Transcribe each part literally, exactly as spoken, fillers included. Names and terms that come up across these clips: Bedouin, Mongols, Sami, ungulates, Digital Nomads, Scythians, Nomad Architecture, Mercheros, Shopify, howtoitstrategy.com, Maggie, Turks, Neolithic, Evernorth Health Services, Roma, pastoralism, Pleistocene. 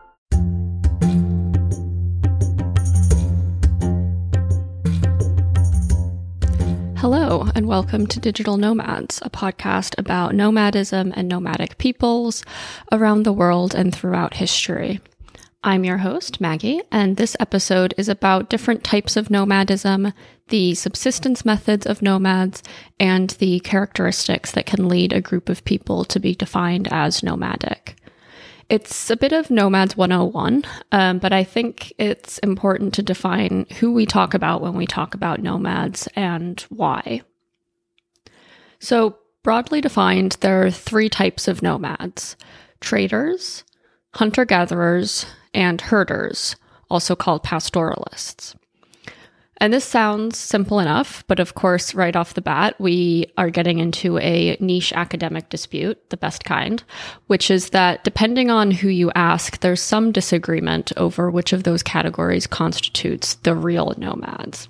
Hello, and welcome to Digital Nomads, a podcast about nomadism and nomadic peoples around the world and throughout history. I'm your host, Maggie, and this episode is about different types of nomadism, the subsistence methods of nomads, and the characteristics that can lead a group of people to be defined as nomadic. It's a bit of Nomads one oh one, um, but I think it's important to define who we talk about when we talk about nomads and why. So, broadly defined, there are three types of nomads: traders, hunter-gatherers, and herders, also called pastoralists. And this sounds simple enough, but of course, right off the bat, we are getting into a niche academic dispute, the best kind, which is that depending on who you ask, there's some disagreement over which of those categories constitutes the real nomads.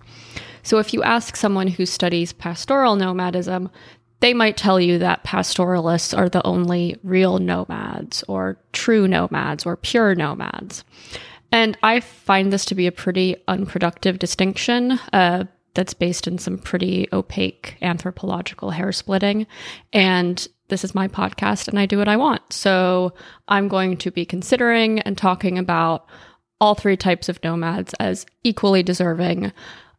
So if you ask someone who studies pastoral nomadism, they might tell you that pastoralists are the only real nomads or true nomads or pure nomads. And I find this to be a pretty unproductive distinction uh, that's based in some pretty opaque anthropological hair splitting. And this is my podcast and I do what I want. So I'm going to be considering and talking about all three types of nomads as equally deserving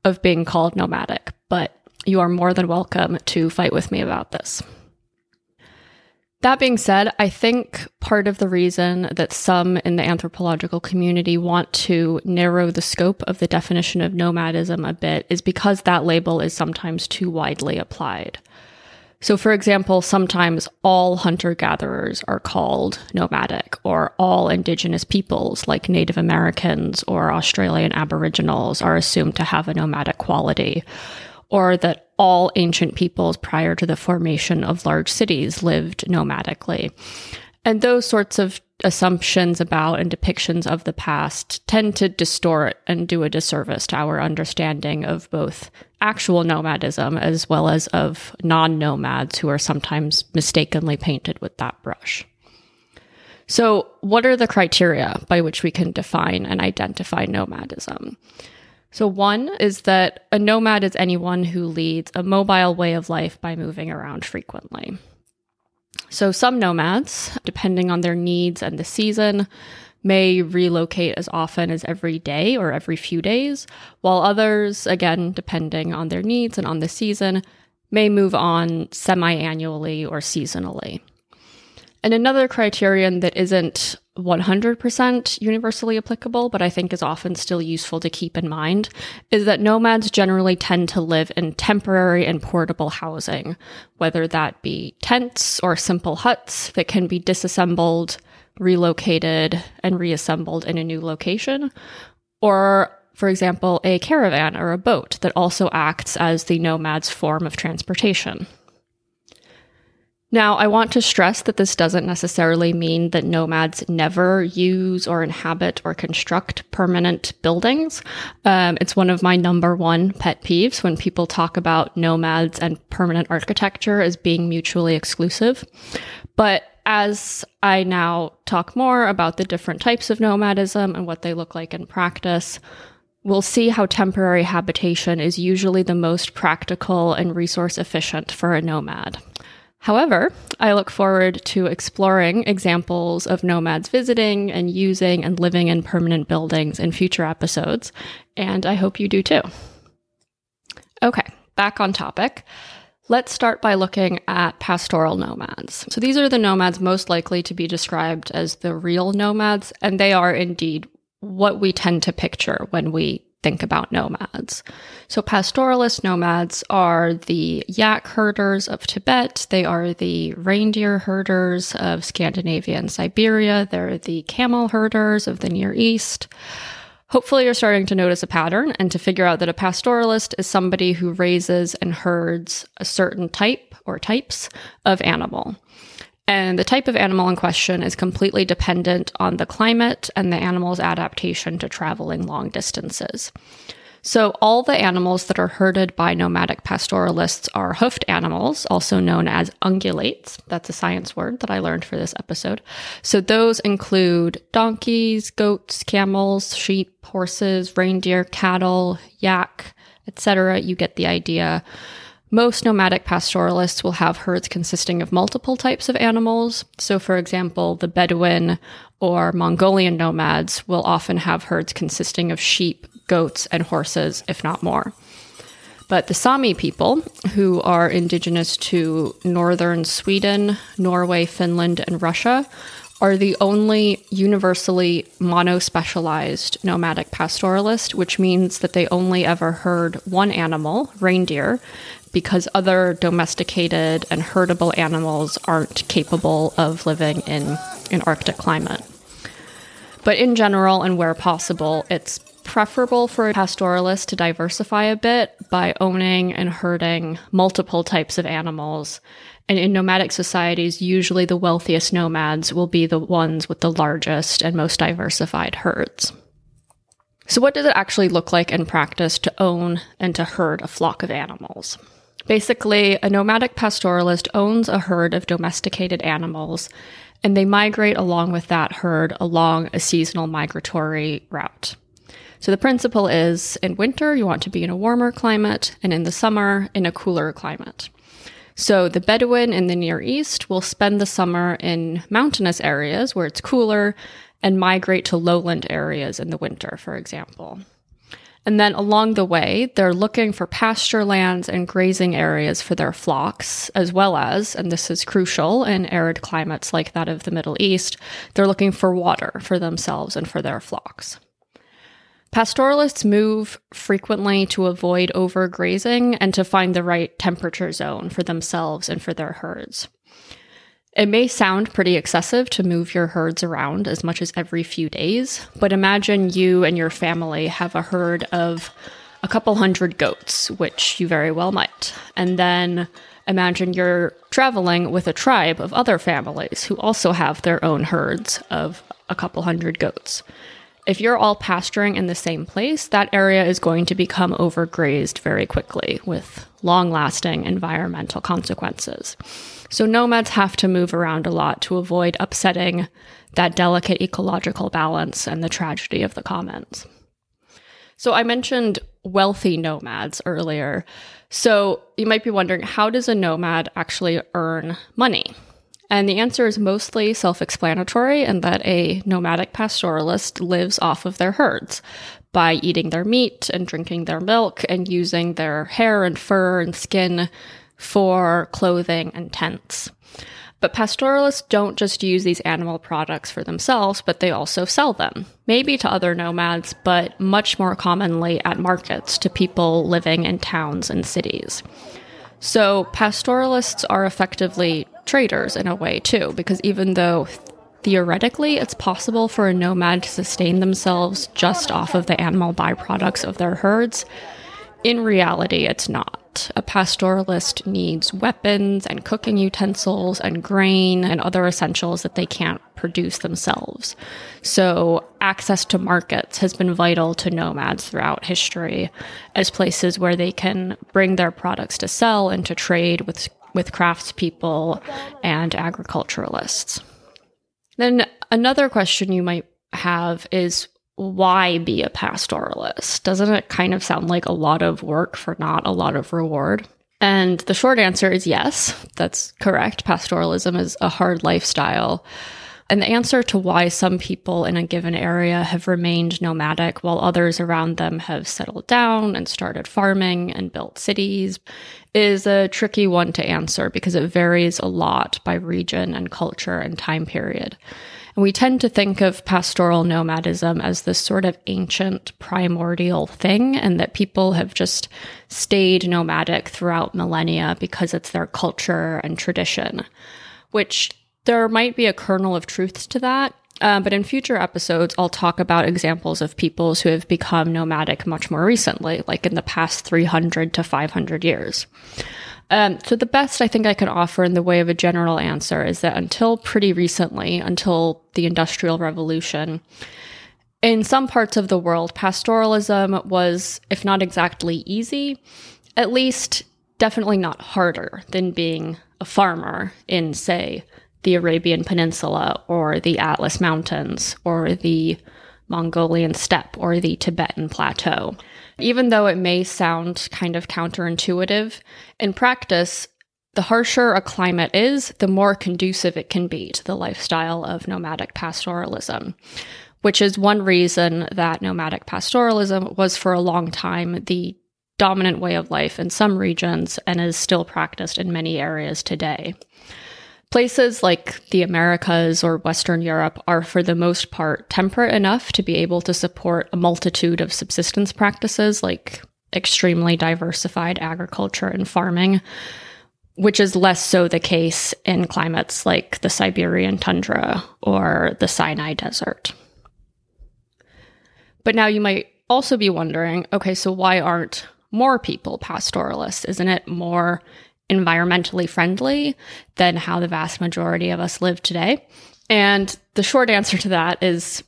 of being called nomadic. But you are more than welcome to fight with me about this. That being said, I think part of the reason that some in the anthropological community want to narrow the scope of the definition of nomadism a bit is because that label is sometimes too widely applied. So, for example, sometimes all hunter-gatherers are called nomadic, or all indigenous peoples like Native Americans or Australian Aboriginals are assumed to have a nomadic quality, or that all ancient peoples prior to the formation of large cities lived nomadically. And those sorts of assumptions about and depictions of the past tend to distort and do a disservice to our understanding of both actual nomadism as well as of non-nomads who are sometimes mistakenly painted with that brush. So, what are the criteria by which we can define and identify nomadism? So one is that a nomad is anyone who leads a mobile way of life by moving around frequently. So some nomads, depending on their needs and the season, may relocate as often as every day or every few days, while others, again, depending on their needs and on the season, may move on semi-annually or seasonally. And another criterion that isn't one hundred percent universally applicable, but I think is often still useful to keep in mind, is that nomads generally tend to live in temporary and portable housing, whether that be tents or simple huts that can be disassembled, relocated, and reassembled in a new location, or, for example, a caravan or a boat that also acts as the nomad's form of transportation. Now, I want to stress that this doesn't necessarily mean that nomads never use or inhabit or construct permanent buildings. Um, it's one of my number one pet peeves when people talk about nomads and permanent architecture as being mutually exclusive. But as I now talk more about the different types of nomadism and what they look like in practice, we'll see how temporary habitation is usually the most practical and resource efficient for a nomad. However, I look forward to exploring examples of nomads visiting and using and living in permanent buildings in future episodes, and I hope you do too. Okay, back on topic. Let's start by looking at pastoral nomads. So these are the nomads most likely to be described as the real nomads, and they are indeed what we tend to picture when we think about nomads. So pastoralist nomads are the yak herders of Tibet. They are the reindeer herders of Scandinavia and Siberia. They're the camel herders of the Near East. Hopefully you're starting to notice a pattern and to figure out that a pastoralist is somebody who raises and herds a certain type or types of animal. And the type of animal in question is completely dependent on the climate and the animal's adaptation to traveling long distances. So all the animals that are herded by nomadic pastoralists are hoofed animals, also known as ungulates. That's a science word that I learned for this episode. So those include donkeys, goats, camels, sheep, horses, reindeer, cattle, yak, et cetera. You get the idea. Most nomadic pastoralists will have herds consisting of multiple types of animals. So, for example, the Bedouin or Mongolian nomads will often have herds consisting of sheep, goats, and horses, if not more. But the Sami people, who are indigenous to northern Sweden, Norway, Finland, and Russia, are the only universally monospecialized nomadic pastoralist, which means that they only ever herd one animal, reindeer, because other domesticated and herdable animals aren't capable of living in an Arctic climate. But in general, and where possible, it's preferable for a pastoralist to diversify a bit by owning and herding multiple types of animals. And in nomadic societies, usually the wealthiest nomads will be the ones with the largest and most diversified herds. So what does it actually look like in practice to own and to herd a flock of animals? Basically, a nomadic pastoralist owns a herd of domesticated animals, and they migrate along with that herd along a seasonal migratory route. So the principle is, in winter, you want to be in a warmer climate, and in the summer, in a cooler climate. So the Bedouin in the Near East will spend the summer in mountainous areas where it's cooler and migrate to lowland areas in the winter, for example. And then along the way, they're looking for pasture lands and grazing areas for their flocks, as well as, and this is crucial in arid climates like that of the Middle East, they're looking for water for themselves and for their flocks. Pastoralists move frequently to avoid overgrazing and to find the right temperature zone for themselves and for their herds. It may sound pretty excessive to move your herds around as much as every few days, but imagine you and your family have a herd of a couple hundred goats, which you very well might. And then imagine you're traveling with a tribe of other families who also have their own herds of a couple hundred goats. If you're all pasturing in the same place, that area is going to become overgrazed very quickly with long-lasting environmental consequences. So nomads have to move around a lot to avoid upsetting that delicate ecological balance and the tragedy of the commons. So I mentioned wealthy nomads earlier. So you might be wondering, how does a nomad actually earn money? And the answer is mostly self-explanatory, in that a nomadic pastoralist lives off of their herds by eating their meat and drinking their milk and using their hair and fur and skin for clothing and tents. But pastoralists don't just use these animal products for themselves, but they also sell them, maybe to other nomads, but much more commonly at markets to people living in towns and cities. So pastoralists are effectively traders in a way too, because even though theoretically it's possible for a nomad to sustain themselves just off of the animal byproducts of their herds, in reality it's not. hunt, a pastoralist needs weapons and cooking utensils and grain and other essentials that they can't produce themselves. So access to markets has been vital to nomads throughout history as places where they can bring their products to sell and to trade with, with craftspeople and agriculturalists. Then another question you might have is, why be a pastoralist? Doesn't it kind of sound like a lot of work for not a lot of reward? And the short answer is yes, that's correct. Pastoralism is a hard lifestyle. And the answer to why some people in a given area have remained nomadic while others around them have settled down and started farming and built cities is a tricky one to answer because it varies a lot by region and culture and time period. And we tend to think of pastoral nomadism as this sort of ancient primordial thing, and that people have just stayed nomadic throughout millennia because it's their culture and tradition, which there might be a kernel of truth to that. Uh, but in future episodes, I'll talk about examples of peoples who have become nomadic much more recently, like in the past three hundred to five hundred years. Um, so the best I think I can offer in the way of a general answer is that until pretty recently, until the Industrial Revolution, in some parts of the world, pastoralism was, if not exactly easy, at least definitely not harder than being a farmer in, say, the Arabian Peninsula or the Atlas Mountains or the Mongolian steppe or the Tibetan plateau. Even though it may sound kind of counterintuitive, in practice, the harsher a climate is, the more conducive it can be to the lifestyle of nomadic pastoralism, which is one reason that nomadic pastoralism was for a long time the dominant way of life in some regions and is still practiced in many areas today. Places like the Americas or Western Europe are, for the most part, temperate enough to be able to support a multitude of subsistence practices like extremely diversified agriculture and farming, which is less so the case in climates like the Siberian tundra or the Sinai Desert. But now you might also be wondering, okay, so why aren't more people pastoralists? Isn't it more environmentally friendly than how the vast majority of us live today? And the short answer to that is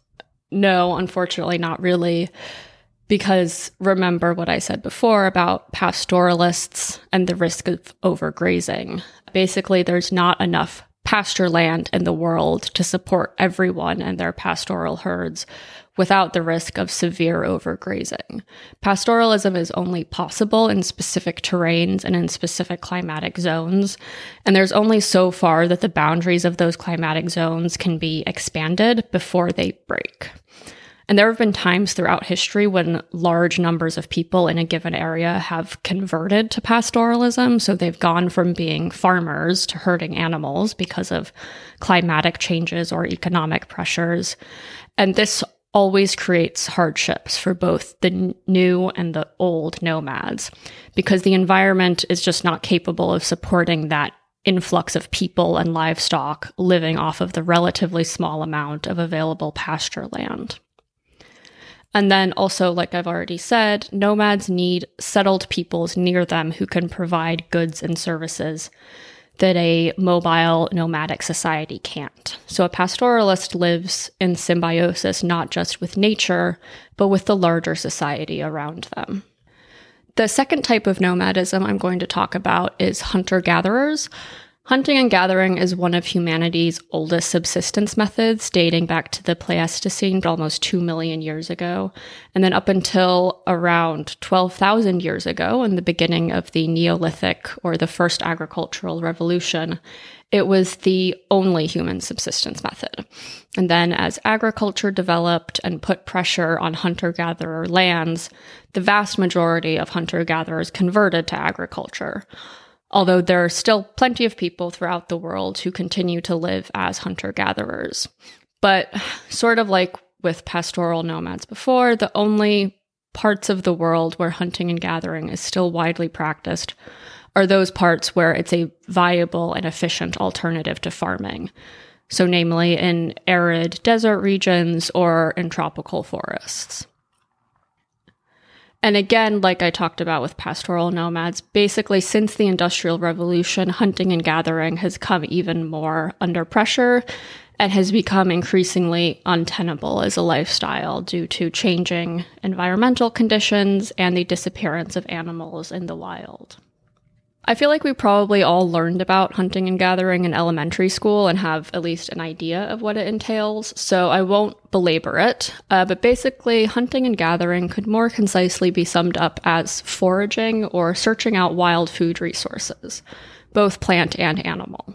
no, unfortunately, not really, because remember what I said before about pastoralists and the risk of overgrazing. Basically, there's not enough pasture land in the world to support everyone and their pastoral herds without the risk of severe overgrazing. Pastoralism is only possible in specific terrains and in specific climatic zones, and there's only so far that the boundaries of those climatic zones can be expanded before they break. And there have been times throughout history when large numbers of people in a given area have converted to pastoralism. So they've gone from being farmers to herding animals because of climatic changes or economic pressures. And this always creates hardships for both the new and the old nomads, because the environment is just not capable of supporting that influx of people and livestock living off of the relatively small amount of available pasture land. And then also, like I've already said, nomads need settled peoples near them who can provide goods and services that a mobile nomadic society can't. So a pastoralist lives in symbiosis not just with nature, but with the larger society around them. The second type of nomadism I'm going to talk about is hunter-gatherers. Hunting and gathering is one of humanity's oldest subsistence methods, dating back to the Pleistocene almost two million years ago, and then up until around twelve thousand years ago, in the beginning of the Neolithic or the first agricultural revolution, it was the only human subsistence method. And then as agriculture developed and put pressure on hunter-gatherer lands, the vast majority of hunter-gatherers converted to agriculture, although there are still plenty of people throughout the world who continue to live as hunter-gatherers. But sort of like with pastoral nomads before, the only parts of the world where hunting and gathering is still widely practiced are those parts where it's a viable and efficient alternative to farming. So namely in arid desert regions or in tropical forests. And again, like I talked about with pastoral nomads, basically since the Industrial Revolution, hunting and gathering has come even more under pressure and has become increasingly untenable as a lifestyle due to changing environmental conditions and the disappearance of animals in the wild. I feel like we probably all learned about hunting and gathering in elementary school and have at least an idea of what it entails, so I won't belabor it. Uh, but basically, hunting and gathering could more concisely be summed up as foraging or searching out wild food resources, both plant and animal.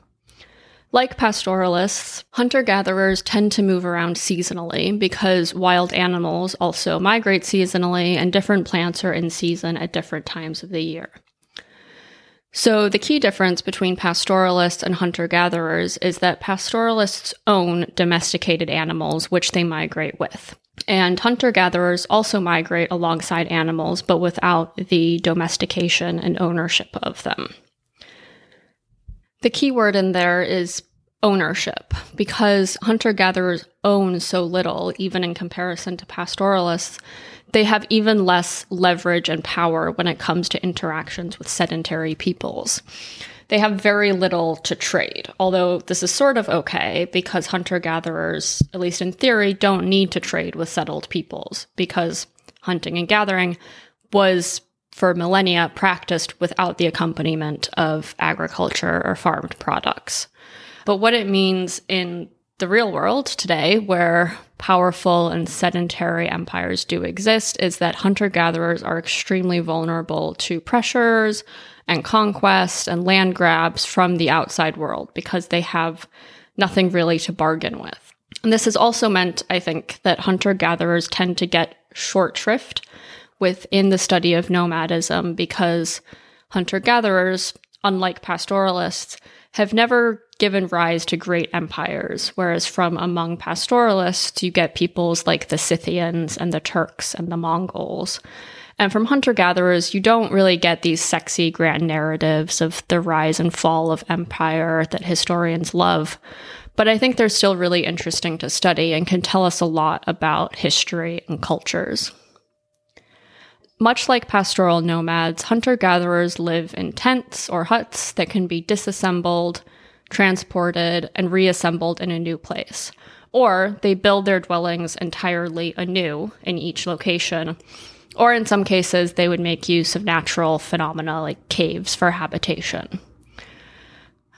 Like pastoralists, hunter-gatherers tend to move around seasonally because wild animals also migrate seasonally and different plants are in season at different times of the year. So the key difference between pastoralists and hunter-gatherers is that pastoralists own domesticated animals, which they migrate with. And hunter-gatherers also migrate alongside animals, but without the domestication and ownership of them. The key word in there is ownership, because hunter-gatherers own so little, even in comparison to pastoralists, they have even less leverage and power when it comes to interactions with sedentary peoples. They have very little to trade, although this is sort of okay because hunter-gatherers, at least in theory, don't need to trade with settled peoples because hunting and gathering was for millennia practiced without the accompaniment of agriculture or farmed products. But what it means in the real world today, where powerful and sedentary empires do exist, is that hunter-gatherers are extremely vulnerable to pressures and conquest and land grabs from the outside world because they have nothing really to bargain with. And this has also meant, I think, that hunter-gatherers tend to get short shrift within the study of nomadism because hunter-gatherers, unlike pastoralists, have never given rise to great empires, whereas from among pastoralists, you get peoples like the Scythians and the Turks and the Mongols. And from hunter-gatherers, you don't really get these sexy grand narratives of the rise and fall of empire that historians love. But I think they're still really interesting to study and can tell us a lot about history and cultures. Much like pastoral nomads, hunter-gatherers live in tents or huts that can be disassembled, transported, and reassembled in a new place. Or they build their dwellings entirely anew in each location. Or in some cases, they would make use of natural phenomena like caves for habitation.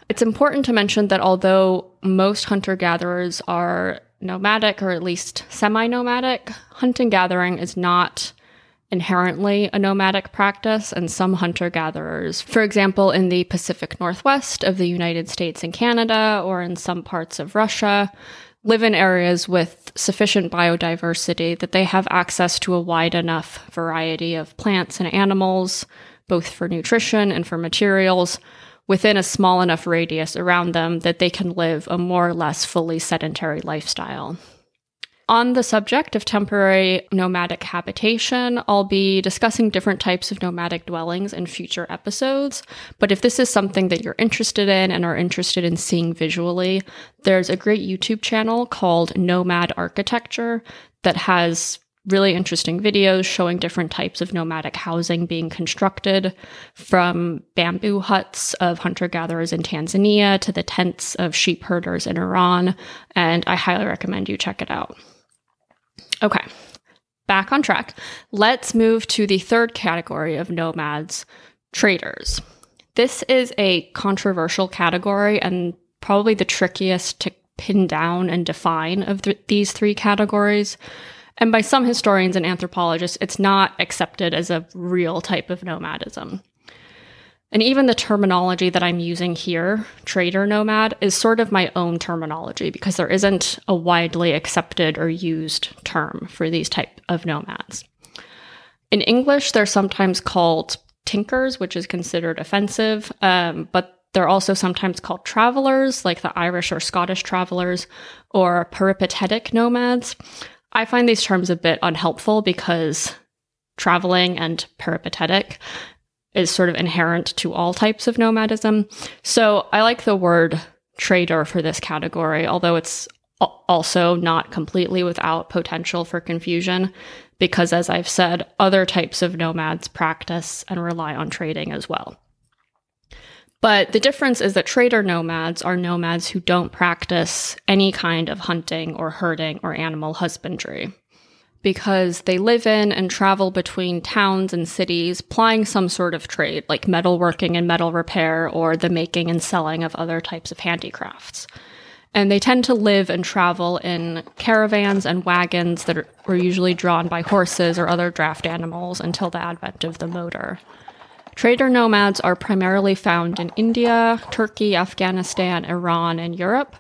It's important to mention that although most hunter-gatherers are nomadic or at least semi-nomadic, hunting-gathering is not inherently a nomadic practice, and some hunter-gatherers, for example, in the Pacific Northwest of the United States and Canada, or in some parts of Russia, live in areas with sufficient biodiversity that they have access to a wide enough variety of plants and animals, both for nutrition and for materials, within a small enough radius around them that they can live a more or less fully sedentary lifestyle. On the subject of temporary nomadic habitation, I'll be discussing different types of nomadic dwellings in future episodes, but if this is something that you're interested in and are interested in seeing visually, there's a great YouTube channel called Nomad Architecture that has really interesting videos showing different types of nomadic housing being constructed, from bamboo huts of hunter-gatherers in Tanzania to the tents of sheep herders in Iran, and I highly recommend you check it out. Okay, back on track. Let's move to the third category of nomads, traders. This is a controversial category and probably the trickiest to pin down and define of th- these three categories. And by some historians and anthropologists, it's not accepted as a real type of nomadism. And even the terminology that I'm using here, trader nomad, is sort of my own terminology because there isn't a widely accepted or used term for these type of nomads. In English, they're sometimes called tinkers, which is considered offensive, um, but they're also sometimes called travelers, like the Irish or Scottish travelers, or peripatetic nomads. I find these terms a bit unhelpful because traveling and peripatetic is sort of inherent to all types of nomadism. So I like the word trader for this category, although it's also not completely without potential for confusion because, as I've said, other types of nomads practice and rely on trading as well. But the difference is that trader nomads are nomads who don't practice any kind of hunting or herding or animal husbandry, because they live in and travel between towns and cities plying some sort of trade, like metalworking and metal repair or the making and selling of other types of handicrafts. And they tend to live and travel in caravans and wagons that were usually drawn by horses or other draft animals until the advent of the motor. Trader nomads are primarily found in India, Turkey, Afghanistan, Iran, and Europe.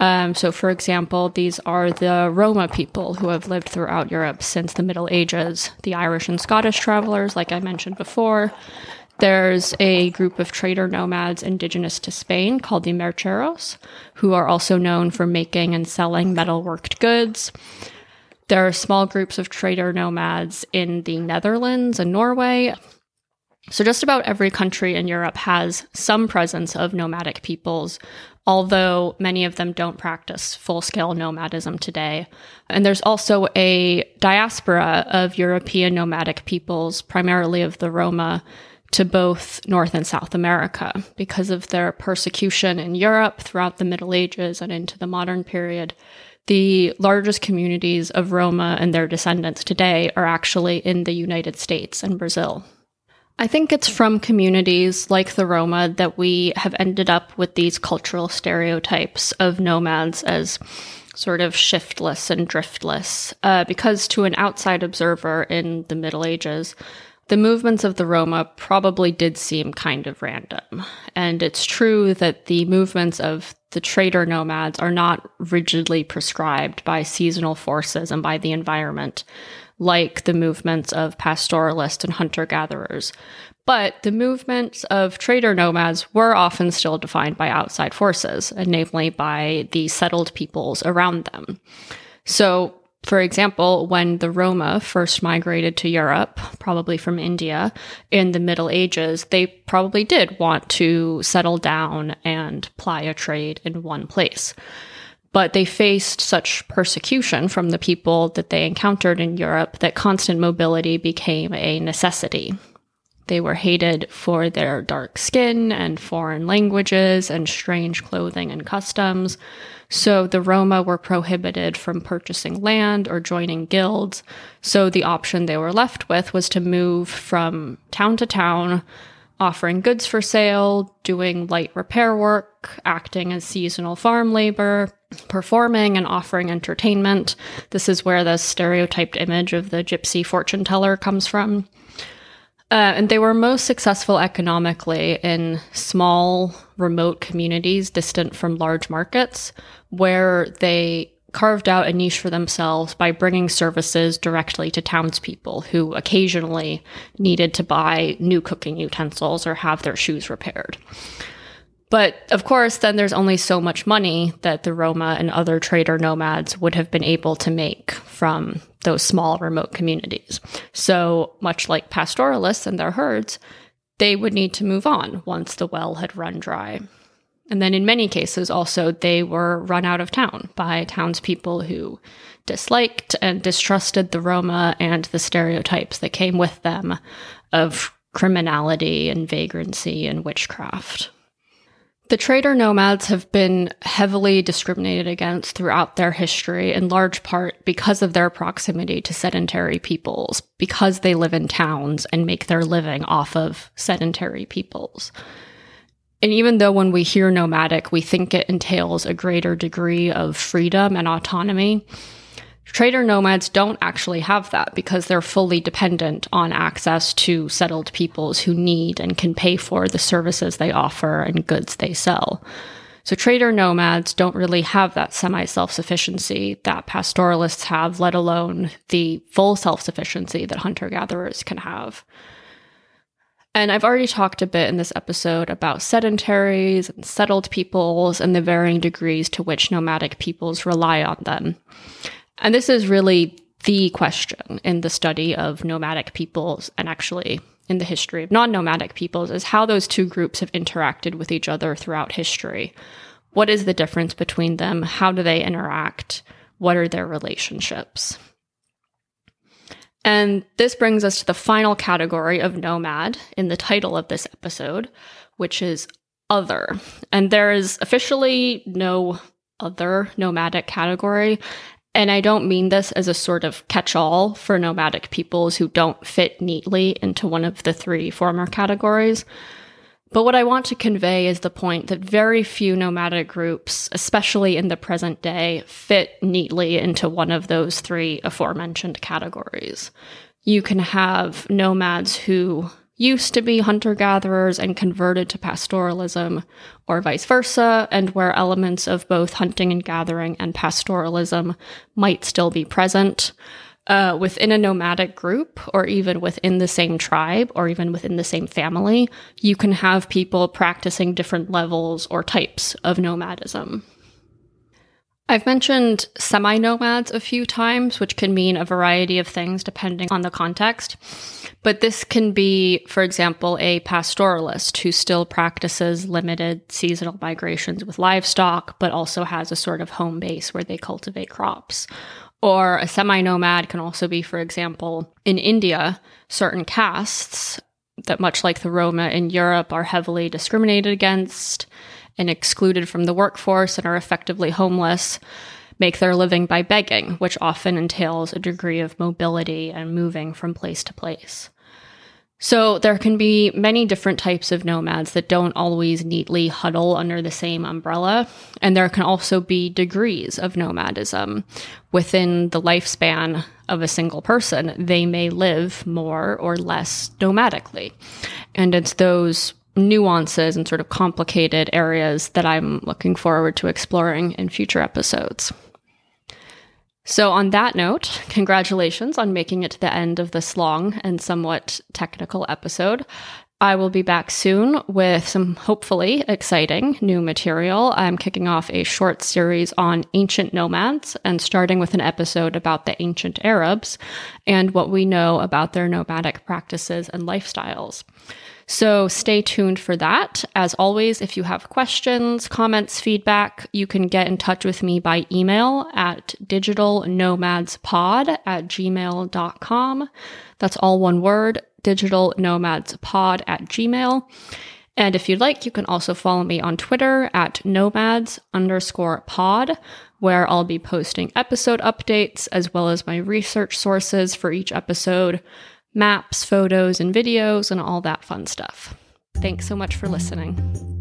Um, so, for example, these are the Roma people who have lived throughout Europe since the Middle Ages, the Irish and Scottish travelers, like I mentioned before. There's a group of trader nomads indigenous to Spain called the Mercheros, who are also known for making and selling metalworked goods. There are small groups of trader nomads in the Netherlands and Norway. So just about every country in Europe has some presence of nomadic peoples, although many of them don't practice full-scale nomadism today. And there's also a diaspora of European nomadic peoples, primarily of the Roma, to both North and South America. Because of their persecution in Europe throughout the Middle Ages and into the modern period, the largest communities of Roma and their descendants today are actually in the United States and Brazil. I think it's from communities like the Roma that we have ended up with these cultural stereotypes of nomads as sort of shiftless and driftless, uh, because to an outside observer in the Middle Ages, the movements of the Roma probably did seem kind of random. And it's true that the movements of the trader nomads are not rigidly prescribed by seasonal forces and by the environment, like the movements of pastoralists and hunter-gatherers. But the movements of trader nomads were often still defined by outside forces, and namely by the settled peoples around them. So, for example, when the Roma first migrated to Europe, probably from India, in the Middle Ages, they probably did want to settle down and ply a trade in one place. But they faced such persecution from the people that they encountered in Europe that constant mobility became a necessity. They were hated for their dark skin and foreign languages and strange clothing and customs. So the Roma were prohibited from purchasing land or joining guilds. So the option they were left with was to move from town to town, offering goods for sale, doing light repair work, acting as seasonal farm labor, performing and offering entertainment. This is where the stereotyped image of the gypsy fortune teller comes from. Uh, and they were most successful economically in small, remote communities distant from large markets, where they carved out a niche for themselves by bringing services directly to townspeople who occasionally needed to buy new cooking utensils or have their shoes repaired. But of course, then there's only so much money that the Roma and other trader nomads would have been able to make from those small remote communities. So much like pastoralists and their herds, they would need to move on once the well had run dry. And then in many cases also, they were run out of town by townspeople who disliked and distrusted the Roma and the stereotypes that came with them of criminality and vagrancy and witchcraft. The trader nomads have been heavily discriminated against throughout their history, in large part because of their proximity to sedentary peoples, because they live in towns and make their living off of sedentary peoples. And even though when we hear nomadic, we think it entails a greater degree of freedom and autonomy, trader nomads don't actually have that because they're fully dependent on access to settled peoples who need and can pay for the services they offer and goods they sell. So trader nomads don't really have that semi-self-sufficiency that pastoralists have, let alone the full self-sufficiency that hunter-gatherers can have. And I've already talked a bit in this episode about sedentaries and settled peoples and the varying degrees to which nomadic peoples rely on them. And this is really the question in the study of nomadic peoples, and actually in the history of non-nomadic peoples, is how those two groups have interacted with each other throughout history. What is the difference between them? How do they interact? What are their relationships? And this brings us to the final category of nomad in the title of this episode, which is other. And there is officially no other nomadic category. And I don't mean this as a sort of catch-all for nomadic peoples who don't fit neatly into one of the three former categories. But what I want to convey is the point that very few nomadic groups, especially in the present day, fit neatly into one of those three aforementioned categories. You can have nomads who used to be hunter-gatherers and converted to pastoralism, or vice versa, and where elements of both hunting and gathering and pastoralism might still be present. Uh, within a nomadic group, or even within the same tribe, or even within the same family, you can have people practicing different levels or types of nomadism. I've mentioned semi-nomads a few times, which can mean a variety of things depending on the context. But this can be, for example, a pastoralist who still practices limited seasonal migrations with livestock, but also has a sort of home base where they cultivate crops. Or a semi-nomad can also be, for example, in India, certain castes that, much like the Roma in Europe, are heavily discriminated against and excluded from the workforce and are effectively homeless, make their living by begging, which often entails a degree of mobility and moving from place to place. So there can be many different types of nomads that don't always neatly huddle under the same umbrella, and there can also be degrees of nomadism. Within the lifespan of a single person, they may live more or less nomadically. And it's those nuances and sort of complicated areas that I'm looking forward to exploring in future episodes. So on that note, congratulations on making it to the end of this long and somewhat technical episode. I will be back soon with some hopefully exciting new material. I'm kicking off a short series on ancient nomads and starting with an episode about the ancient Arabs and what we know about their nomadic practices and lifestyles. So stay tuned for that. As always, if you have questions, comments, feedback, you can get in touch with me by email at digitalnomadspod at gmail dot com. That's all one word, digitalnomadspod at gmail. And if you'd like, you can also follow me on Twitter at nomads underscore pod, where I'll be posting episode updates as well as my research sources for each episode, maps, photos, and videos, and all that fun stuff. Thanks so much for listening.